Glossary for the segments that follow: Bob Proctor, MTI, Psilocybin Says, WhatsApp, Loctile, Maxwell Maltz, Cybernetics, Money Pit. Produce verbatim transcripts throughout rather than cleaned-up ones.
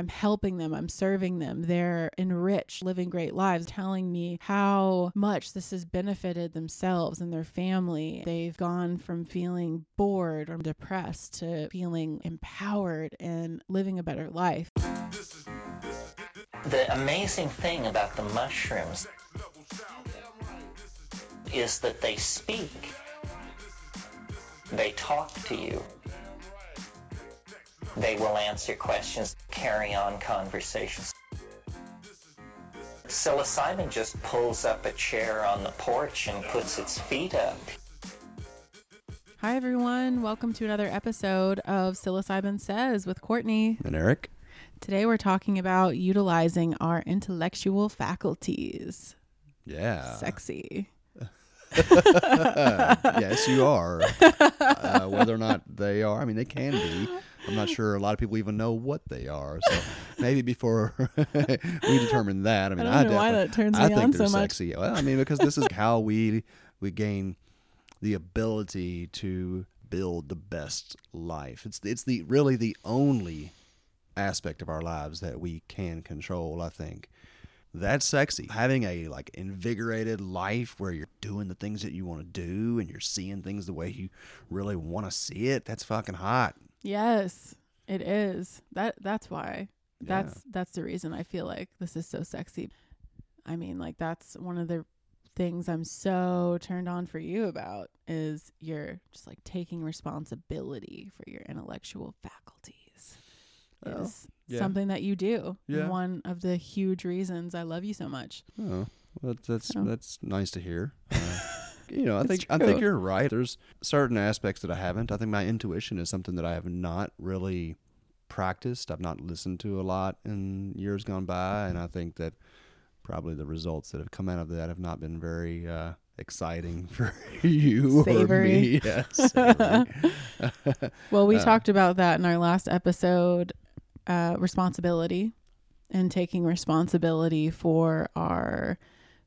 I'm helping them, I'm serving them, they're enriched, living great lives, telling me how much this has benefited themselves and their family. They've gone from feeling bored or depressed to feeling empowered and living a better life. This is, this is, this. The amazing thing about the mushrooms is that they speak. They talk to you. They will answer questions, carry on conversations. Psilocybin just pulls up a chair on the porch and puts its feet up. Hi, everyone. Welcome to another episode of Psilocybin Says with Courtney. And Eric. Today we're talking about utilizing our intellectual faculties. Yeah. Sexy. Yes, you are. Uh, whether or not they are, I mean, they can be. I'm not sure a lot of people even know what they are. So maybe before we determine that, I mean, I don't I know why that turns me I think on they're so sexy. Much. Well, I mean, because this is how we we gain the ability to build the best life. It's it's the really the only aspect of our lives that we can control, I think. That's sexy. Having a like invigorated life where you're doing the things that you want to do and you're seeing things the way you really want to see it, that's fucking hot. Yes, it is. That that's why. Yeah. That's that's the reason I feel like this is so sexy. I mean, like that's one of the things I'm so turned on for you about is you're just like taking responsibility for your intellectual faculties. Oh. Is yeah. something that you do. Yeah. One of the huge reasons I love you so much. Oh, well, that's oh. that's nice to hear. Uh, you know, I think true. I think you're right. There's certain aspects that I haven't. I think my intuition is something that I have not really practiced. I've not listened to a lot in years gone by, and I think that probably the results that have come out of that have not been very uh, exciting for you savory. Or me. Yeah, savory. Well, we uh, talked about that in our last episode, uh, responsibility and taking responsibility for our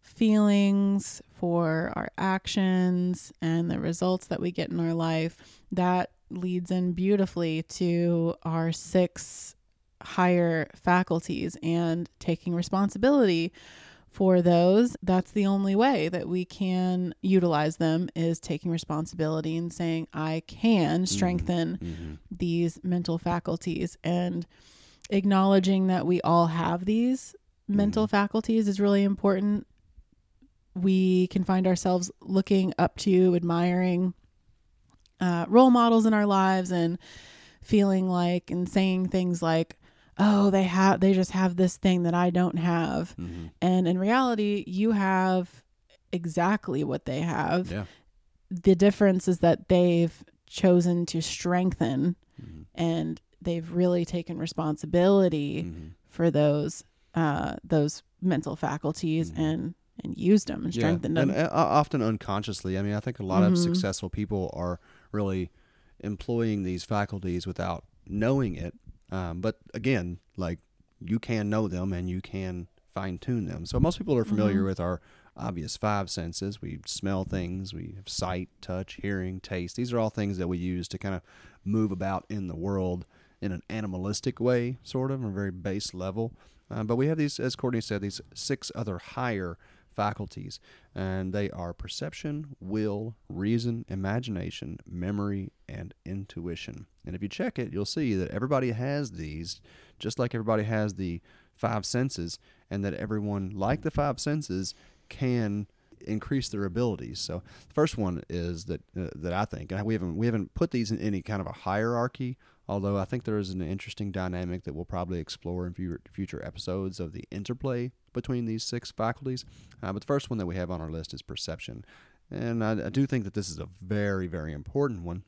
feelings, for our actions and the results that we get in our life. That leads in beautifully to our six higher faculties and taking responsibility for those. That's the only way that we can utilize them is taking responsibility and saying, I can strengthen mm-hmm. these mental faculties, and acknowledging that we all have these mm-hmm. mental faculties is really important. We can find ourselves looking up to, admiring uh, role models in our lives and feeling like and saying things like, oh, they have, they just have this thing that I don't have. Mm-hmm. And in reality, you have exactly what they have. Yeah. The difference is that they've chosen to strengthen mm-hmm. and they've really taken responsibility mm-hmm. for those, uh, those mental faculties mm-hmm. and, and used them and strengthened yeah. them. And uh, often unconsciously. I mean, I think a lot mm-hmm. of successful people are really employing these faculties without knowing it. Um, but again, like you can know them and you can fine tune them. So most people are familiar mm-hmm. with our obvious five senses. We smell things, we have sight, touch, hearing, taste. These are all things that we use to kind of move about in the world in an animalistic way, sort of, on a very base level. Uh, but we have these, as Courtney said, these six other higher faculties, and they are perception, will, reason, imagination, memory, and intuition. And if you check it, you'll see that everybody has these, just like everybody has the five senses, and that everyone, like the five senses, can increase their abilities. So the first one is that uh, that I think, and we haven't we haven't put these in any kind of a hierarchy, although I think there is an interesting dynamic that we'll probably explore in future episodes of the interplay between these six faculties. Uh, but the first one that we have on our list is perception. And I, I do think that this is a very, very important one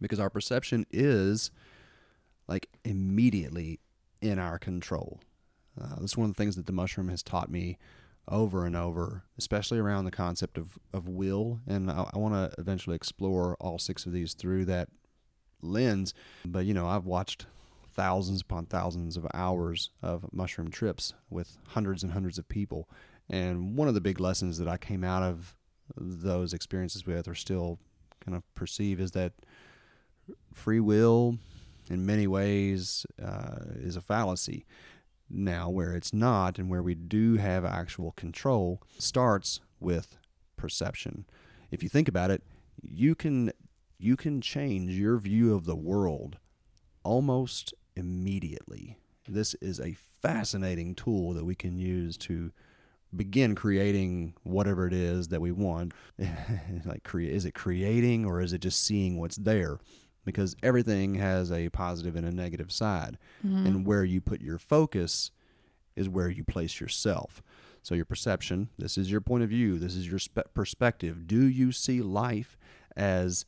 because our perception is like immediately in our control. Uh, this is one of the things that the mushroom has taught me over and over, especially around the concept of, of will. And I, I want to eventually explore all six of these through that lens. But you know, I've watched thousands upon thousands of hours of mushroom trips with hundreds and hundreds of people, and one of the big lessons that I came out of those experiences with or still kind of perceive is that free will in many ways uh, is a fallacy. Now, where it's not and where we do have actual control starts with perception. If you think about it, you can you can change your view of the world almost immediately. This is a fascinating tool that we can use to begin creating whatever it is that we want. Like, cre- is it creating or is it just seeing what's there? Because everything has a positive and a negative side. Mm-hmm. And where you put your focus is where you place yourself. So your perception, this is your point of view, this is your spe- perspective. Do you see life as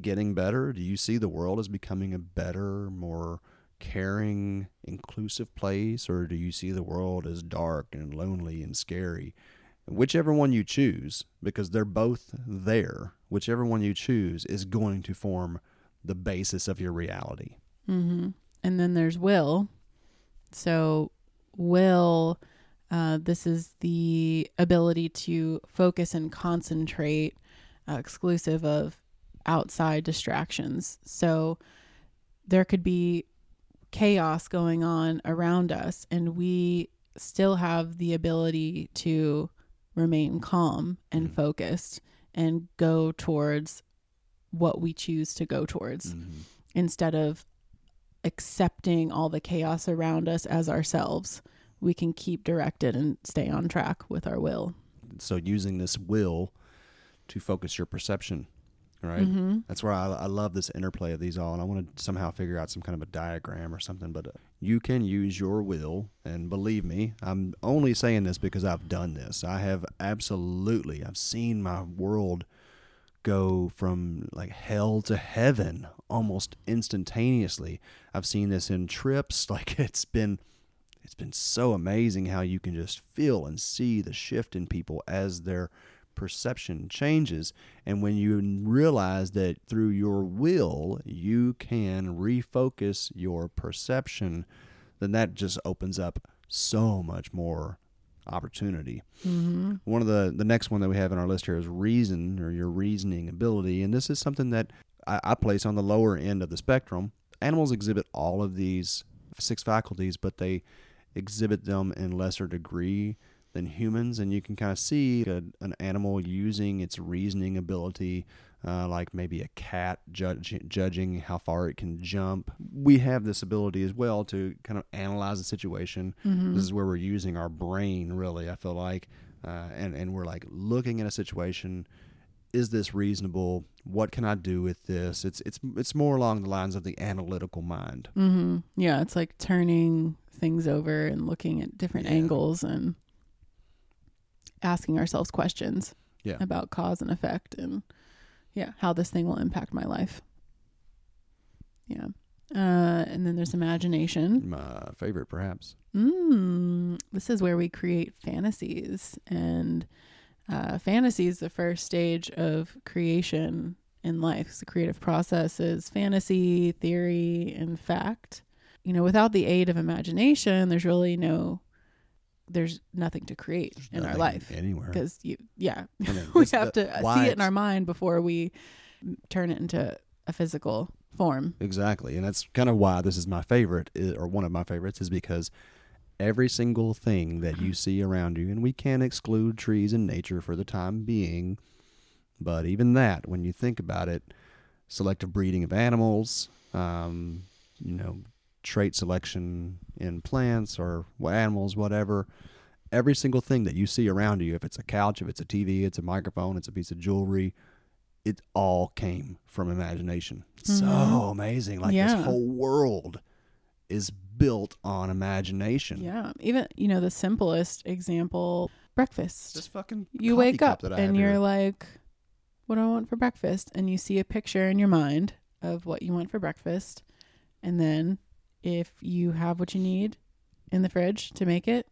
getting better? Do you see the world as becoming a better, more caring, inclusive place? Or do you see the world as dark and lonely and scary? Whichever one you choose, because they're both there, whichever one you choose is going to form the basis of your reality. Mm-hmm. And then there's will. So will, uh, this is the ability to focus and concentrate, uh, exclusive of outside distractions. So there could be chaos going on around us, and we still have the ability to remain calm and mm-hmm. focused and go towards what we choose to go towards, mm-hmm. instead of accepting all the chaos around us as ourselves. We can keep directed and stay on track with our will. So using this will to focus your perception, right? Mm-hmm. That's where I, I love this interplay of these all, and I want to somehow figure out some kind of a diagram or something, but you can use your will, and believe me, I'm only saying this because I've done this. I have absolutely, I've seen my world go from like hell to heaven almost instantaneously. I've seen this in trips. Like, it's been it's been so amazing how you can just feel and see the shift in people as their perception changes. And when you realize that through your will you can refocus your perception, then that just opens up so much more opportunity. Mm-hmm. One of the the next one that we have in our list here is reason, or your reasoning ability, and this is something that I, I place on the lower end of the spectrum. Animals exhibit all of these six faculties, but they exhibit them in lesser degree than humans, and you can kind of see a, an animal using its reasoning ability, uh, like maybe a cat judge, judging how far it can jump. We have this ability as well to kind of analyze the situation. Mm-hmm. This is where we're using our brain, really, I feel like, uh, and, and we're like looking at a situation. Is this reasonable? What can I do with this? It's it's it's more along the lines of the analytical mind. Mm-hmm. Yeah, it's like turning things over and looking at different yeah. angles and asking ourselves questions yeah. about cause and effect, and yeah, how this thing will impact my life. Yeah. Uh, and then there's imagination. My favorite, perhaps. Mm, this is where we create fantasies, and uh, fantasy is the first stage of creation in life. So the creative process is fantasy, theory, and fact. You know, without the aid of imagination, there's really no there's nothing to create there's in our life anywhere, because you yeah I mean, we have the, to see it in our mind before we turn it into a physical form. Exactly. And that's kind of why this is my favorite, or one of my favorites, is because every single thing that you see around you, and we can exclude trees and nature for the time being, but even that, when you think about it, selective breeding of animals, um you know trait selection in plants or animals, whatever, every single thing that you see around you, if it's a couch, if it's a T V, it's a microphone, it's a piece of jewelry, it all came from imagination. Mm-hmm. So amazing. Like yeah. this whole world is built on imagination. Yeah. Even, you know, the simplest example, breakfast. Just fucking you wake up and you're here. Like, what do I want for breakfast? And you see a picture in your mind of what you want for breakfast. And then if you have what you need in the fridge to make it,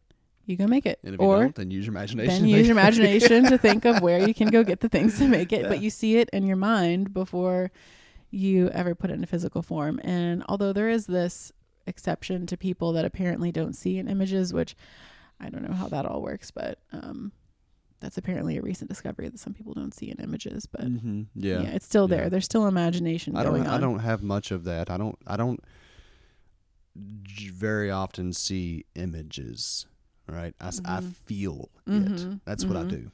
you go make it. And if or you don't, then use your imagination. Then use your imagination to think of where you can go get the things to make it. Yeah. But you see it in your mind before you ever put it into physical form. And although there is this exception to people that apparently don't see in images, which I don't know how that all works, but um, that's apparently a recent discovery that some people don't see in images, but mm-hmm. yeah. yeah, it's still there. Yeah. There's still imagination I going don't, on. I don't have much of that. I don't, I don't very often see images, right? I, mm-hmm. I feel mm-hmm. it. That's mm-hmm. what I do.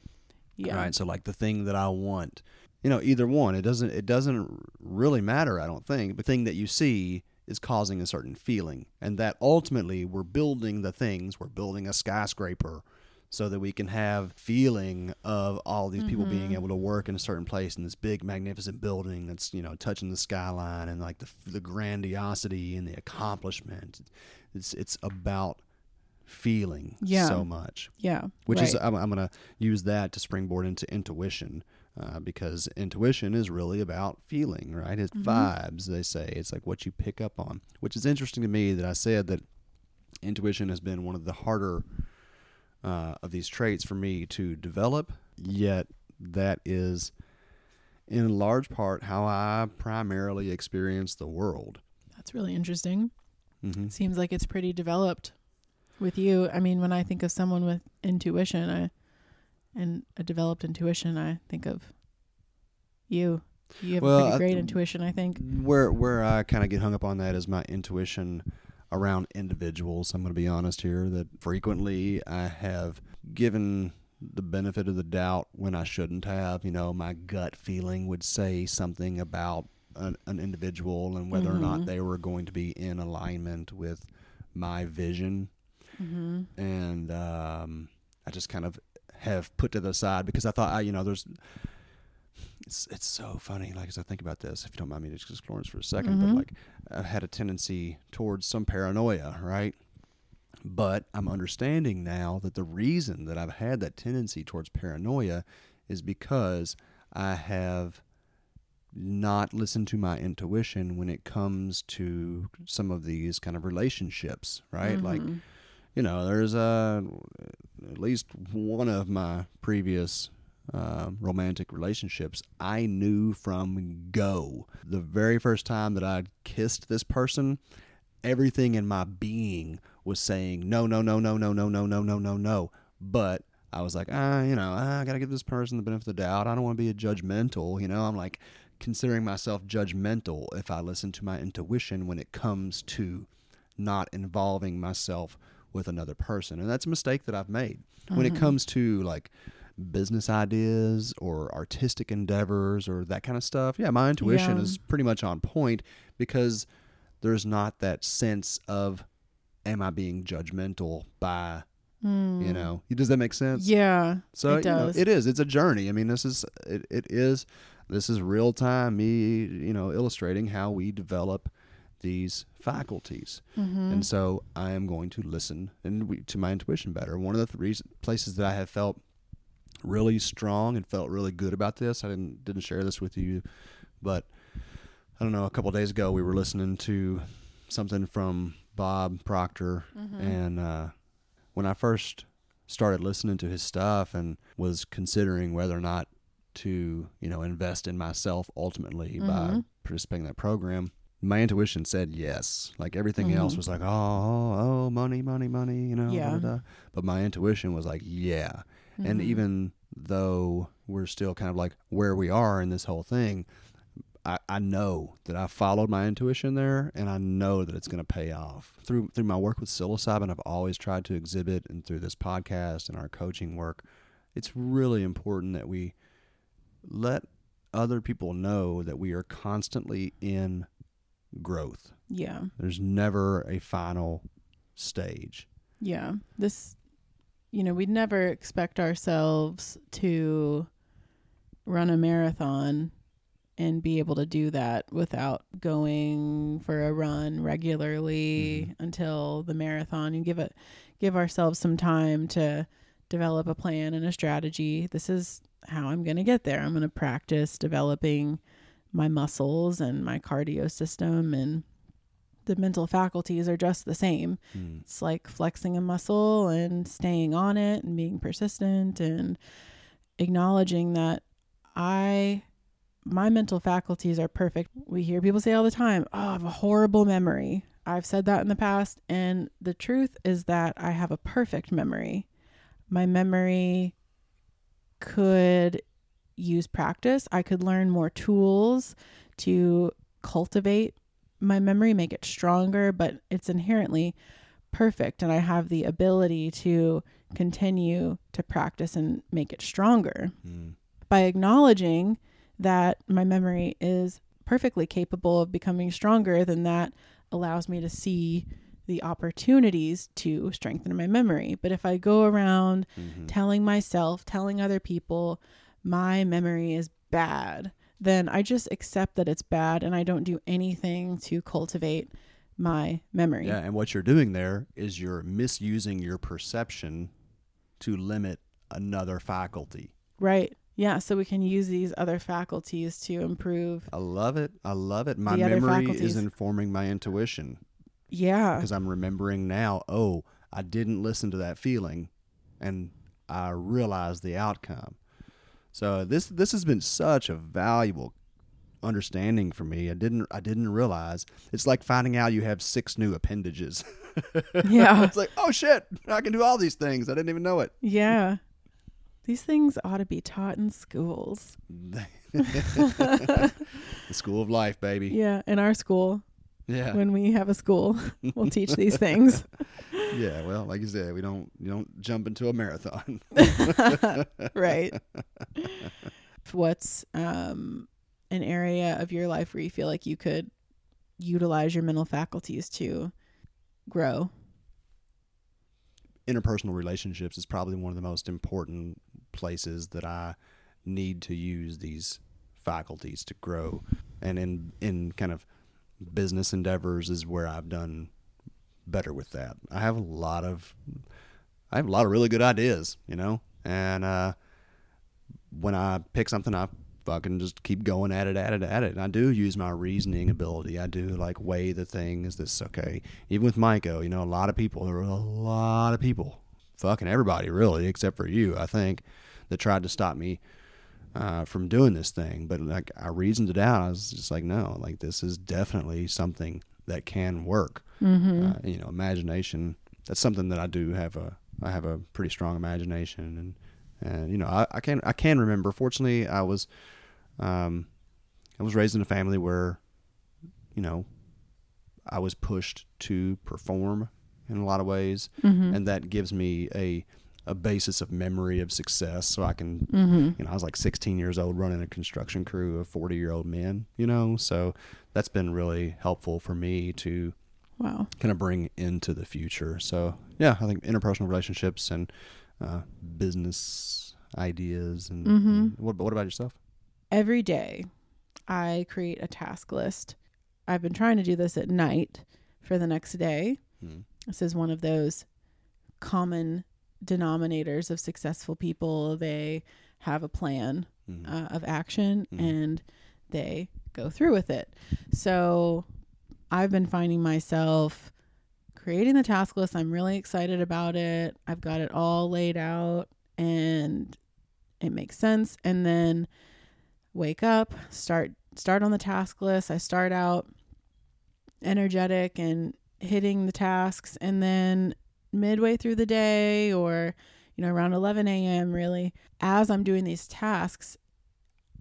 Yeah. Right. So like the thing that I want, you know, either one, it doesn't, it doesn't really matter. I don't think the thing that you see is causing a certain feeling, and that ultimately we're building the things, we're building a skyscraper so that we can have feeling of all these mm-hmm. people being able to work in a certain place in this big, magnificent building that's, you know, touching the skyline, and like the, the grandiosity and the accomplishment. It's, it's about feeling yeah. so much. Yeah. Which right. is, I'm, I'm going to use that to springboard into intuition, uh, because intuition is really about feeling, right? It's mm-hmm. vibes, they say. It's like what you pick up on, which is interesting to me that I said that intuition has been one of the harder Uh, of these traits for me to develop, yet that is in large part how I primarily experience the world. That's really interesting. Mm-hmm. It seems like it's pretty developed with you. I mean, when I think of someone with intuition I and a developed intuition, I think of you. You have well, a pretty great th- intuition, I think. Where, where I kind of get hung up on that is my intuition around individuals. I'm going to be honest here that frequently I have given the benefit of the doubt when I shouldn't have. You know, my gut feeling would say something about an, an individual and whether mm-hmm. or not they were going to be in alignment with my vision. Mm-hmm. And um, I just kind of have put to the side because I thought, I, you know, there's... It's it's so funny, like, as I think about this, if you don't mind me just exploring this for a second, mm-hmm. but, like, I've had a tendency towards some paranoia, right? But I'm understanding now that the reason that I've had that tendency towards paranoia is because I have not listened to my intuition when it comes to some of these kind of relationships, right? Mm-hmm. Like, you know, there's a, at least one of my previous Uh, romantic relationships, I knew from go. The very first time that I kissed this person, everything in my being was saying, no, no, no, no, no, no, no, no, no, no, no. But I was like, ah, you know, ah, I got to give this person the benefit of the doubt. I don't want to be a judgmental. You know, I'm like considering myself judgmental if I listen to my intuition when it comes to not involving myself with another person. And that's a mistake that I've made. Mm-hmm. When it comes to like business ideas or artistic endeavors or that kind of stuff. Yeah, my intuition yeah. is pretty much on point because there's not that sense of, am I being judgmental by, mm. you know, does that make sense? Yeah, so it does. You know, it is. It's a journey. I mean, this is, it, it is, this is real time me, you know, illustrating how we develop these faculties. Mm-hmm. And so I am going to listen and we, to my intuition better. One of the th- reason, places that I have felt really strong and felt really good about this. I didn't didn't share this with you, but I don't know, a couple of days ago we were listening to something from Bob Proctor, mm-hmm. and uh, when I first started listening to his stuff and was considering whether or not to, you know, invest in myself ultimately mm-hmm. by participating in that program, my intuition said yes. Like everything mm-hmm. else was like, oh, oh, oh, money, money, money, you know, yeah. da, da, da. But my intuition was like, yeah. And even though we're still kind of like where we are in this whole thing, I, I know that I followed my intuition there, and I know that it's going to pay off. Through through my work with psilocybin, I've always tried to exhibit, and through this podcast and our coaching work, it's really important that we let other people know that we are constantly in growth. Yeah. There's never a final stage. Yeah. This... You know, we'd never expect ourselves to run a marathon and be able to do that without going for a run regularly mm-hmm. until the marathon, and give it, give ourselves some time to develop a plan and a strategy. This is how I'm going to get there. I'm going to practice developing my muscles and my cardio system, and the mental faculties are just the same. Mm. It's like flexing a muscle and staying on it and being persistent and acknowledging that I, my mental faculties are perfect. We hear people say all the time, oh, I have a horrible memory. I've said that in the past. And the truth is that I have a perfect memory. My memory could use practice. I could learn more tools to cultivate my memory, make it stronger, but it's inherently perfect. And I have the ability to continue to practice and make it stronger mm. by acknowledging that my memory is perfectly capable of becoming stronger. Then that allows me to see the opportunities to strengthen my memory. But if I go around mm-hmm. telling myself, telling other people, my memory is bad, then I just accept that it's bad and I don't do anything to cultivate my memory. Yeah, and what you're doing there is you're misusing your perception to limit another faculty. Right. Yeah, so we can use these other faculties to improve. I love it. I love it. My memory is informing my intuition. Yeah. Because I'm remembering now, oh, I didn't listen to that feeling and I realized the outcome. So this this has been such a valuable understanding for me. I didn't I didn't realize. It's like finding out you have six new appendages. Yeah. It's like, oh shit, I can do all these things. I didn't even know it. Yeah. These things ought to be taught in schools. The school of life, baby. Yeah, in our school. Yeah. When we have a school, we'll teach these things. Yeah, well, like you said, we don't you don't jump into a marathon. Right. What's um, an area of your life where you feel like you could utilize your mental faculties to grow? Interpersonal relationships is probably one of the most important places that I need to use these faculties to grow. And in, in kind of business endeavors is where I've done better with that. I have a lot of, I have a lot of really good ideas, you know, and, uh, when I pick something, I fucking just keep going at it, at it, at it. And I do use my reasoning ability. I do like weigh the things that's okay. Even with Myco, you know, a lot of people, there were a lot of people, fucking everybody really, except for you, I think, that tried to stop me uh, from doing this thing. But like I reasoned it out. I was just like, no, like this is definitely something that can work. Mm-hmm. Uh, you know, imagination. That's something that I do have a, I have a pretty strong imagination and, and, you know, I, I can, I can remember, fortunately I was, um, I was raised in a family where, you know, I was pushed to perform in a lot of ways. Mm-hmm. And that gives me a, a basis of memory of success. So I can, mm-hmm. you know, I was like sixteen years old running a construction crew of forty year old men, you know, so that's been really helpful for me to wow. kind of bring into the future. So yeah, I think interpersonal relationships and, Uh, business ideas and, mm-hmm. and what, what about yourself? Every day I create a task list. I've been trying to do this at night for the next day. Mm. This is one of those common denominators of successful people. They have a plan mm-hmm. uh, of action mm-hmm. and they go through with it. So I've been finding myself creating the task list. I'm really excited about it. I've got it all laid out and it makes sense. And then wake up, start, start on the task list. I start out energetic and hitting the tasks. And then midway through the day or, you know, around eleven a.m. really, as I'm doing these tasks,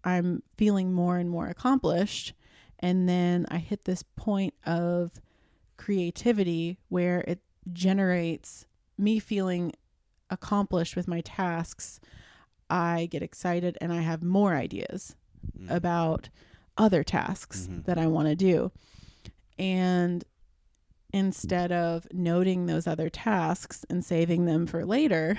I'm feeling more and more accomplished. And then I hit this point of creativity where it generates me feeling accomplished with my tasks. I get excited and I have more ideas mm-hmm. about other tasks mm-hmm. that I want to do. And instead of noting those other tasks and saving them for later,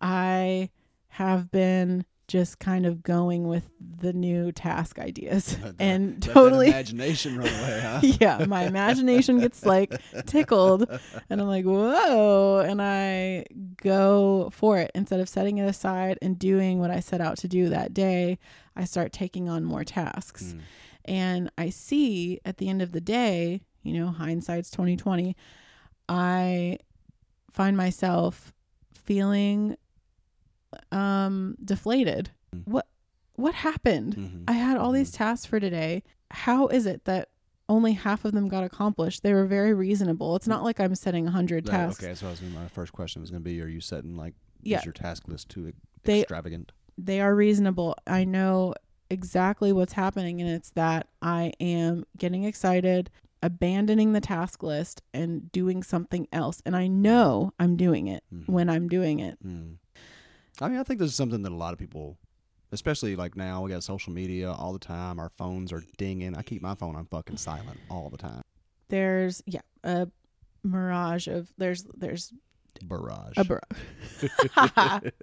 I have been just kind of going with the new task ideas that, and totally that imagination run away, huh? Yeah, my imagination gets like tickled and I'm like, whoa, and I go for it. Instead of setting it aside and doing what I set out to do that day, I start taking on more tasks. Mm. And I see at the end of the day, you know, hindsight's twenty twenty, I find myself feeling um deflated. What what happened? Mm-hmm. I had all these tasks for today. How is it that only half of them got accomplished? They were very reasonable. It's not like I'm setting one hundred right, tasks. Okay, so I was, my first question was going to be, are you setting like yeah. is your task list too ex- they, extravagant? they are reasonable. I know exactly what's happening, and it's that I am getting excited, abandoning the task list and doing something else. And I know I'm doing it mm-hmm. when I'm doing it. Mm. I mean, I think this is something that a lot of people, especially like now, we got social media all the time. Our phones are dinging. I keep my phone on fucking silent all the time. There's, yeah, a mirage of, there's, there's. Barrage. A bur-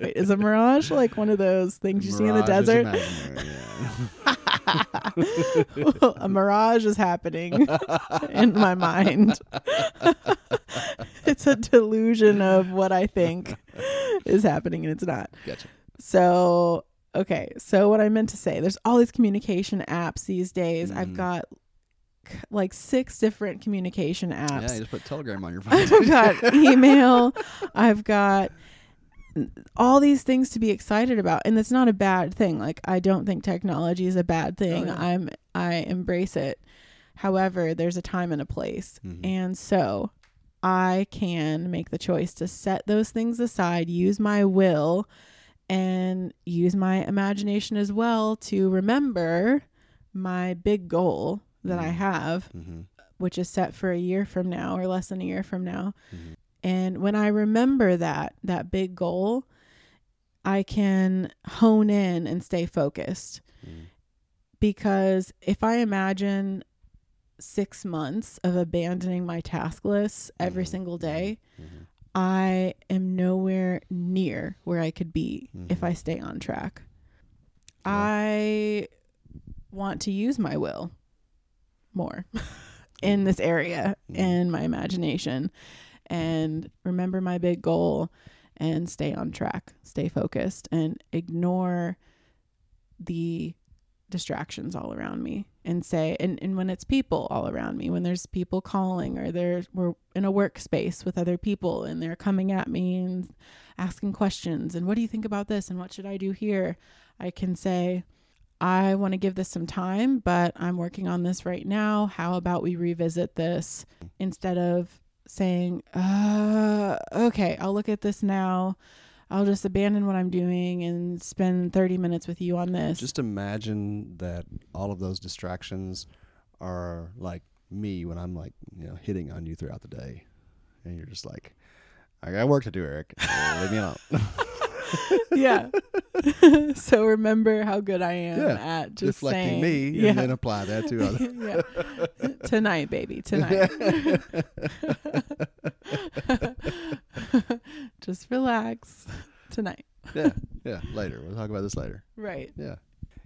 Wait, is a mirage like one of those things you mirage see in the desert? Is yeah. Well, a mirage is happening in my mind. It's a delusion of what I think is happening, and it's not. Gotcha. So, okay. So what I meant to say, there's all these communication apps these days. Mm. I've got like six different communication apps. Yeah, you just put Telegram on your phone. I've got email. I've got all these things to be excited about, and it's not a bad thing. Like, I don't think technology is a bad thing. Oh, yeah. I'm I embrace it. However, there's a time and a place, mm-hmm. and so I can make the choice to set those things aside, use my will, and use my imagination as well to remember my big goal that I have, mm-hmm. which is set for a year from now or less than a year from now. Mm-hmm. And when I remember that, that big goal, I can hone in and stay focused. Mm. Because if I imagine six months of abandoning my task list every mm-hmm. single day, mm-hmm. I am nowhere near where I could be mm-hmm. if I stay on track. Yeah. I want to use my will more in this area and my imagination, and remember my big goal and stay on track, stay focused, and ignore the distractions all around me, and say, and, and when it's people all around me, when there's people calling, or there's, we're in a workspace with other people and they're coming at me and asking questions, and what do you think about this? And what should I do here? I can say, I want to give this some time, but I'm working on this right now. How about we revisit this, instead of saying, uh, okay, I'll look at this now. I'll just abandon what I'm doing and spend thirty minutes with you on this. Just imagine that all of those distractions are like me when I'm like, you know, hitting on you throughout the day. And you're just like, I got work to do, Eric. Leave me alone. Yeah. So remember how good I am yeah. at just reflecting saying, me yeah. and then apply that to others. Yeah. Tonight, baby, tonight. Just relax tonight. Yeah, yeah. Later, we'll talk about this later. Right. Yeah,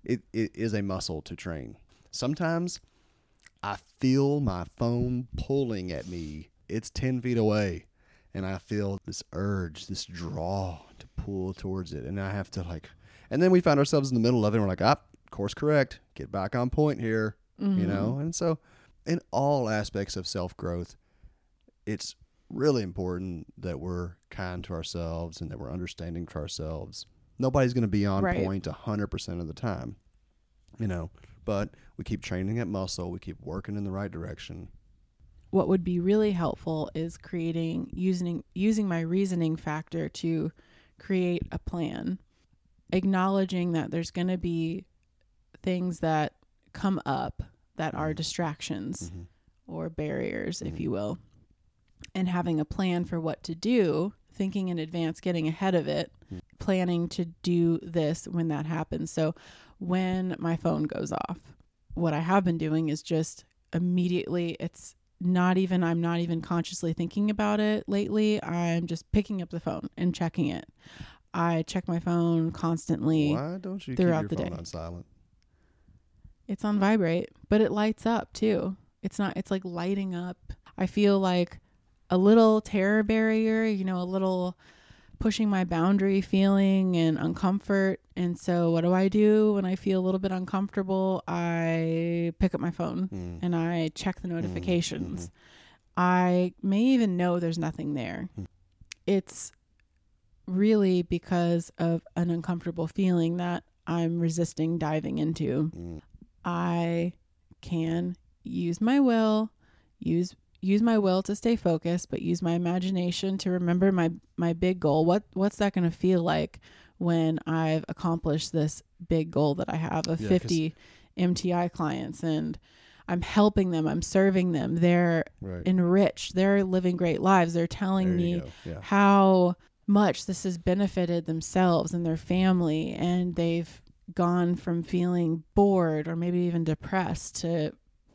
it it is a muscle to train. Sometimes I feel my phone pulling at me. It's ten feet away, and I feel this urge, this draw to pull towards it. And I have to like, and then we find ourselves in the middle of it, and we're like, ah, course correct, get back on point here, mm-hmm. you know? And so in all aspects of self-growth, it's really important that we're kind to ourselves and that we're understanding to ourselves. Nobody's going to be on right. point one hundred percent of the time, you know, but we keep training that muscle. We keep working in the right direction. What would be really helpful is creating, using, using my reasoning factor to create a plan, acknowledging that there's going to be things that come up that are distractions mm-hmm. or barriers, mm-hmm. if you will, and having a plan for what to do, thinking in advance, getting ahead of it, mm-hmm. planning to do this when that happens. So when my phone goes off, what I have been doing is just immediately, it's not even, I'm not even consciously thinking about it lately. I'm just picking up the phone and checking it. I check my phone constantly. Why don't you throughout keep your the phone day. On silent? It's on vibrate, but it lights up too. It's not, it's like lighting up. I feel like a little terror barrier, you know, a little pushing my boundary feeling and uncomfort. And so what do I do when I feel a little bit uncomfortable? I pick up my phone mm. and I check the notifications. Mm-hmm. I may even know there's nothing there. Mm. It's really because of an uncomfortable feeling that I'm resisting diving into. Mm. I can use my will, use Use my will to stay focused, but use my imagination to remember my, my big goal. What, what's that going to feel like when I've accomplished this big goal that I have of yeah, fifty M T I clients, and I'm helping them, I'm serving them, they're right. enriched, they're living great lives, they're telling me yeah. how much this has benefited themselves and their family, and they've gone from feeling bored or maybe even depressed to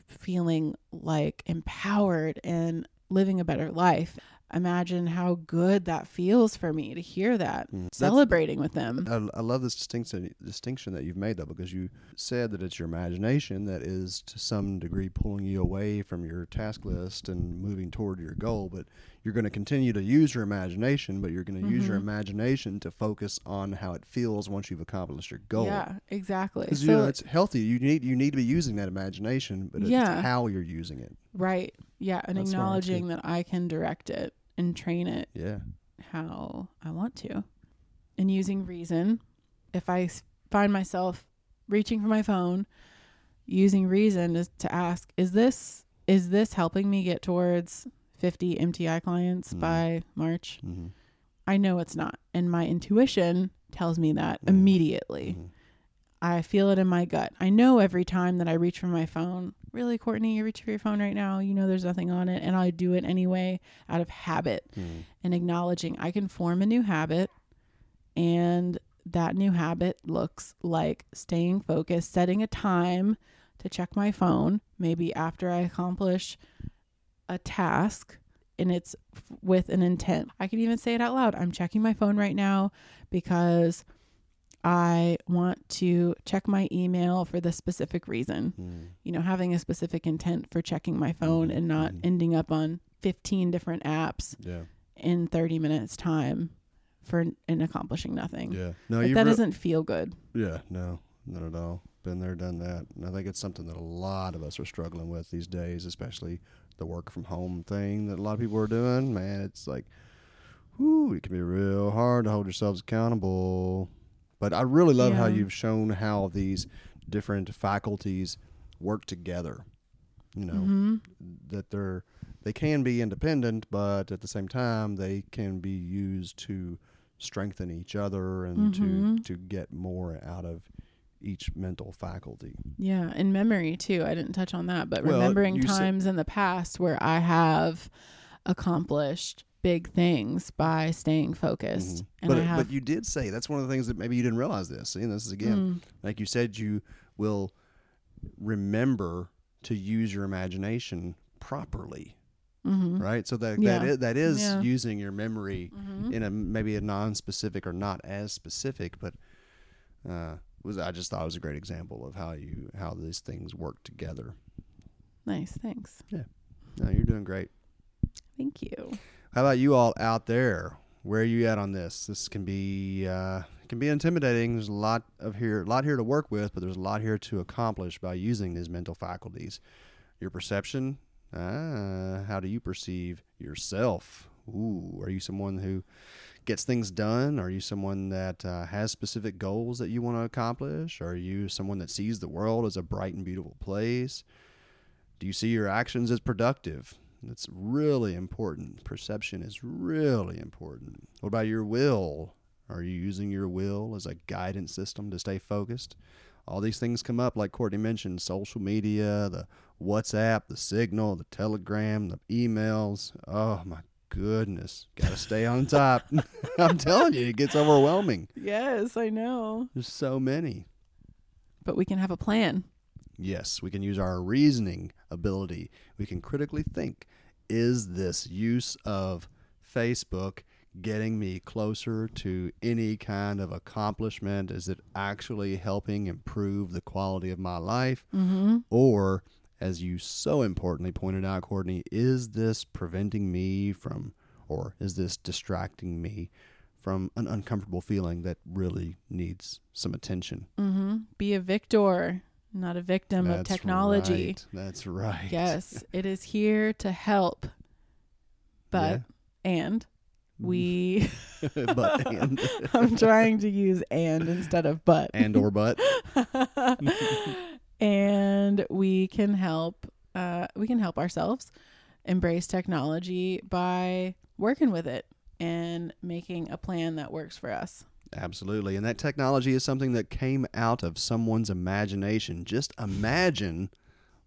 feeling like empowered and living a better life. Imagine how good that feels for me to hear that, mm. celebrating That's, with them. I, I love this distinction distinction that you've made, though, because you said that it's your imagination that is to some degree pulling you away from your task list and moving toward your goal, but you're going to continue to use your imagination, but you're going to mm-hmm. use your imagination to focus on how it feels once you've accomplished your goal. Yeah, exactly. Because, so, you know, it's healthy. You need, you need to be using that imagination, but it's yeah. how you're using it. Right. Yeah. And That's acknowledging that I can direct it and train it yeah. how I want to. And using reason. If I find myself reaching for my phone, using reason is to ask, is this, is this helping me get towards fifty M T I clients mm. by March? Mm-hmm. I know it's not. And my intuition tells me that mm. immediately. Mm-hmm. I feel it in my gut. I know every time that I reach for my phone, really, Courtney, you reach for your phone right now, you know there's nothing on it, and I do it anyway out of habit mm. and acknowledging I can form a new habit, and that new habit looks like staying focused, setting a time to check my phone, maybe after I accomplish a task, and it's f- with an intent. I can even say it out loud. I'm checking my phone right now because I want to check my email for this specific reason, mm. you know, having a specific intent for checking my phone mm. and not mm. ending up on fifteen different apps yeah. in thirty minutes time for and accomplishing nothing. Yeah, no, like that re- doesn't feel good. Yeah, no, not at all. Been there, done that. And I think it's something that a lot of us are struggling with these days, especially the work from home thing that a lot of people are doing. Man, it's like, whoo, it can be real hard to hold yourselves accountable. But I really love yeah. how you've shown how these different faculties work together. You know, mm-hmm. that they're they can be independent, but at the same time, they can be used to strengthen each other and mm-hmm. to, to get more out of each mental faculty. Yeah, and memory, too. I didn't touch on that, but well, remembering times said- in the past where I have accomplished big things by staying focused. Mm-hmm. And but, I have but you did say, that's one of the things that maybe you didn't realize this. And this is again, mm. like you said, you will remember to use your imagination properly. Mm-hmm. Right. So that, yeah. that is, that is yeah. using your memory mm-hmm. in a, maybe a non-specific or not as specific, but, uh, was, I just thought it was a great example of how you, how these things work together. Nice. Thanks. Yeah. No, you're doing great. Thank you. How about you all out there? Where are you at on this? This can be uh, can be intimidating. There's a lot of here, a lot here to work with, but there's a lot here to accomplish by using these mental faculties. Your perception. Ah, how do you perceive yourself? Ooh, are you someone who gets things done? Are you someone that uh, has specific goals that you want to accomplish? Are you someone that sees the world as a bright and beautiful place? Do you see your actions as productive? That's really important. Perception is really important. What about your will? Are you using your will as a guidance system to stay focused? All these things come up, like Courtney mentioned, social media, the WhatsApp, the Signal, the Telegram, the emails. Oh, my goodness. Got to stay on top. I'm telling you, it gets overwhelming. Yes, I know. There's so many. But we can have a plan. Yes, we can use our reasoning ability. We can critically think, is this use of Facebook getting me closer to any kind of accomplishment? Is it actually helping improve the quality of my life? Mm-hmm. Or, as you so importantly pointed out, Courtney, is this preventing me from, or is this distracting me from an uncomfortable feeling that really needs some attention? Mm-hmm. Be a victor. Not a victim That's of technology. Right. That's right. Yes, it is here to help. But, yeah. and, we... but, and. I'm trying to use and instead of but. And or but. And we can help, uh, we can help ourselves embrace technology by working with it and making a plan that works for us. Absolutely. And that technology is something that came out of someone's imagination. Just imagine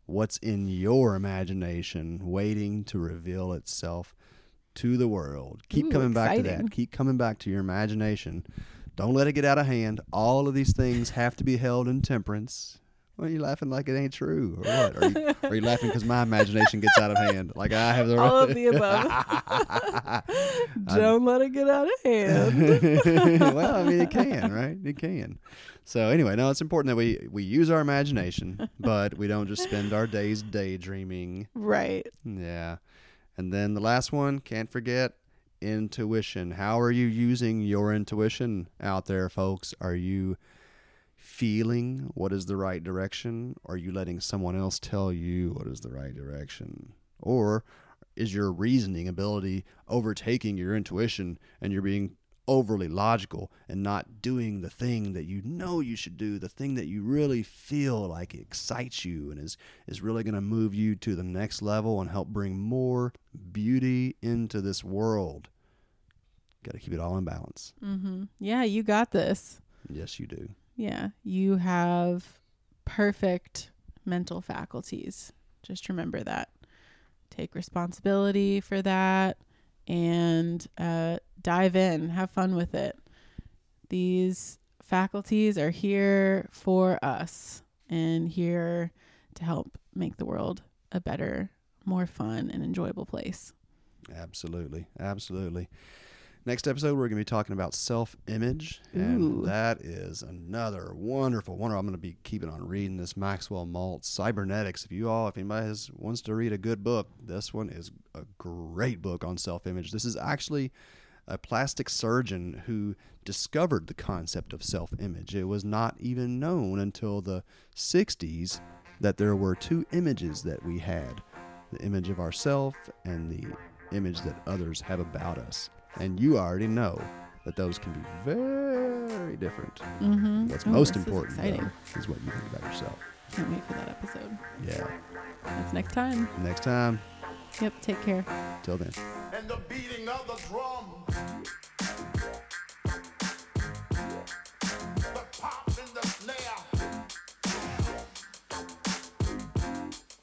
what's in your imagination waiting to reveal itself to the world. Keep Ooh, coming exciting. back to that. Keep coming back to your imagination. Don't let it get out of hand. All of these things have to be held in temperance. Well, you laughing like it ain't true, or what? Are you, are you laughing because my imagination gets out of hand? Like I have the all right. of the above. Don't I'm, let it get out of hand. Well, I mean, it can, right? It can. So anyway, no, it's important that we we use our imagination, but we don't just spend our days daydreaming. Right. Yeah, and then the last one, can't forget. Intuition. How are you using your intuition out there, folks? Are you feeling what is the right direction? Are you letting someone else tell you what is the right direction? Or is your reasoning ability overtaking your intuition and you're being overly logical and not doing the thing that you know you should do, the thing that you really feel like excites you and is, is really going to move you to the next level and help bring more beauty into this world? Got to keep it all in balance. Mm-hmm. Yeah, you got this. Yes, you do. Yeah, you have perfect mental faculties. Just remember that. Take responsibility for that. And uh, dive in, have fun with it. These faculties are here for us and here to help make the world a better, more fun and enjoyable place. Absolutely. Absolutely. Next episode, we're going to be talking about self-image. Ooh. And that is another wonderful one. I'm going to be keeping on reading this Maxwell Maltz, Cybernetics. If you all, if anybody has, wants to read a good book, this one is a great book on self-image. This is actually a plastic surgeon who discovered the concept of self-image. It was not even known until the sixties that there were two images that we had, the image of ourselves and the image that others have about us. And you already know that those can be very different. Mm-hmm. What's oh, most important, is, though, is what you think about yourself. Can't wait for that episode. Yeah. That's next time. Next time. Yep, take care. Till then. And the beating of the drum. The pop and the snare.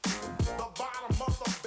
The bottom of the bass.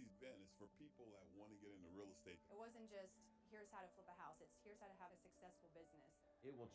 this event is for people that want to get into real estate. It wasn't just here's how to flip a house, it's here's how to have a successful business. It will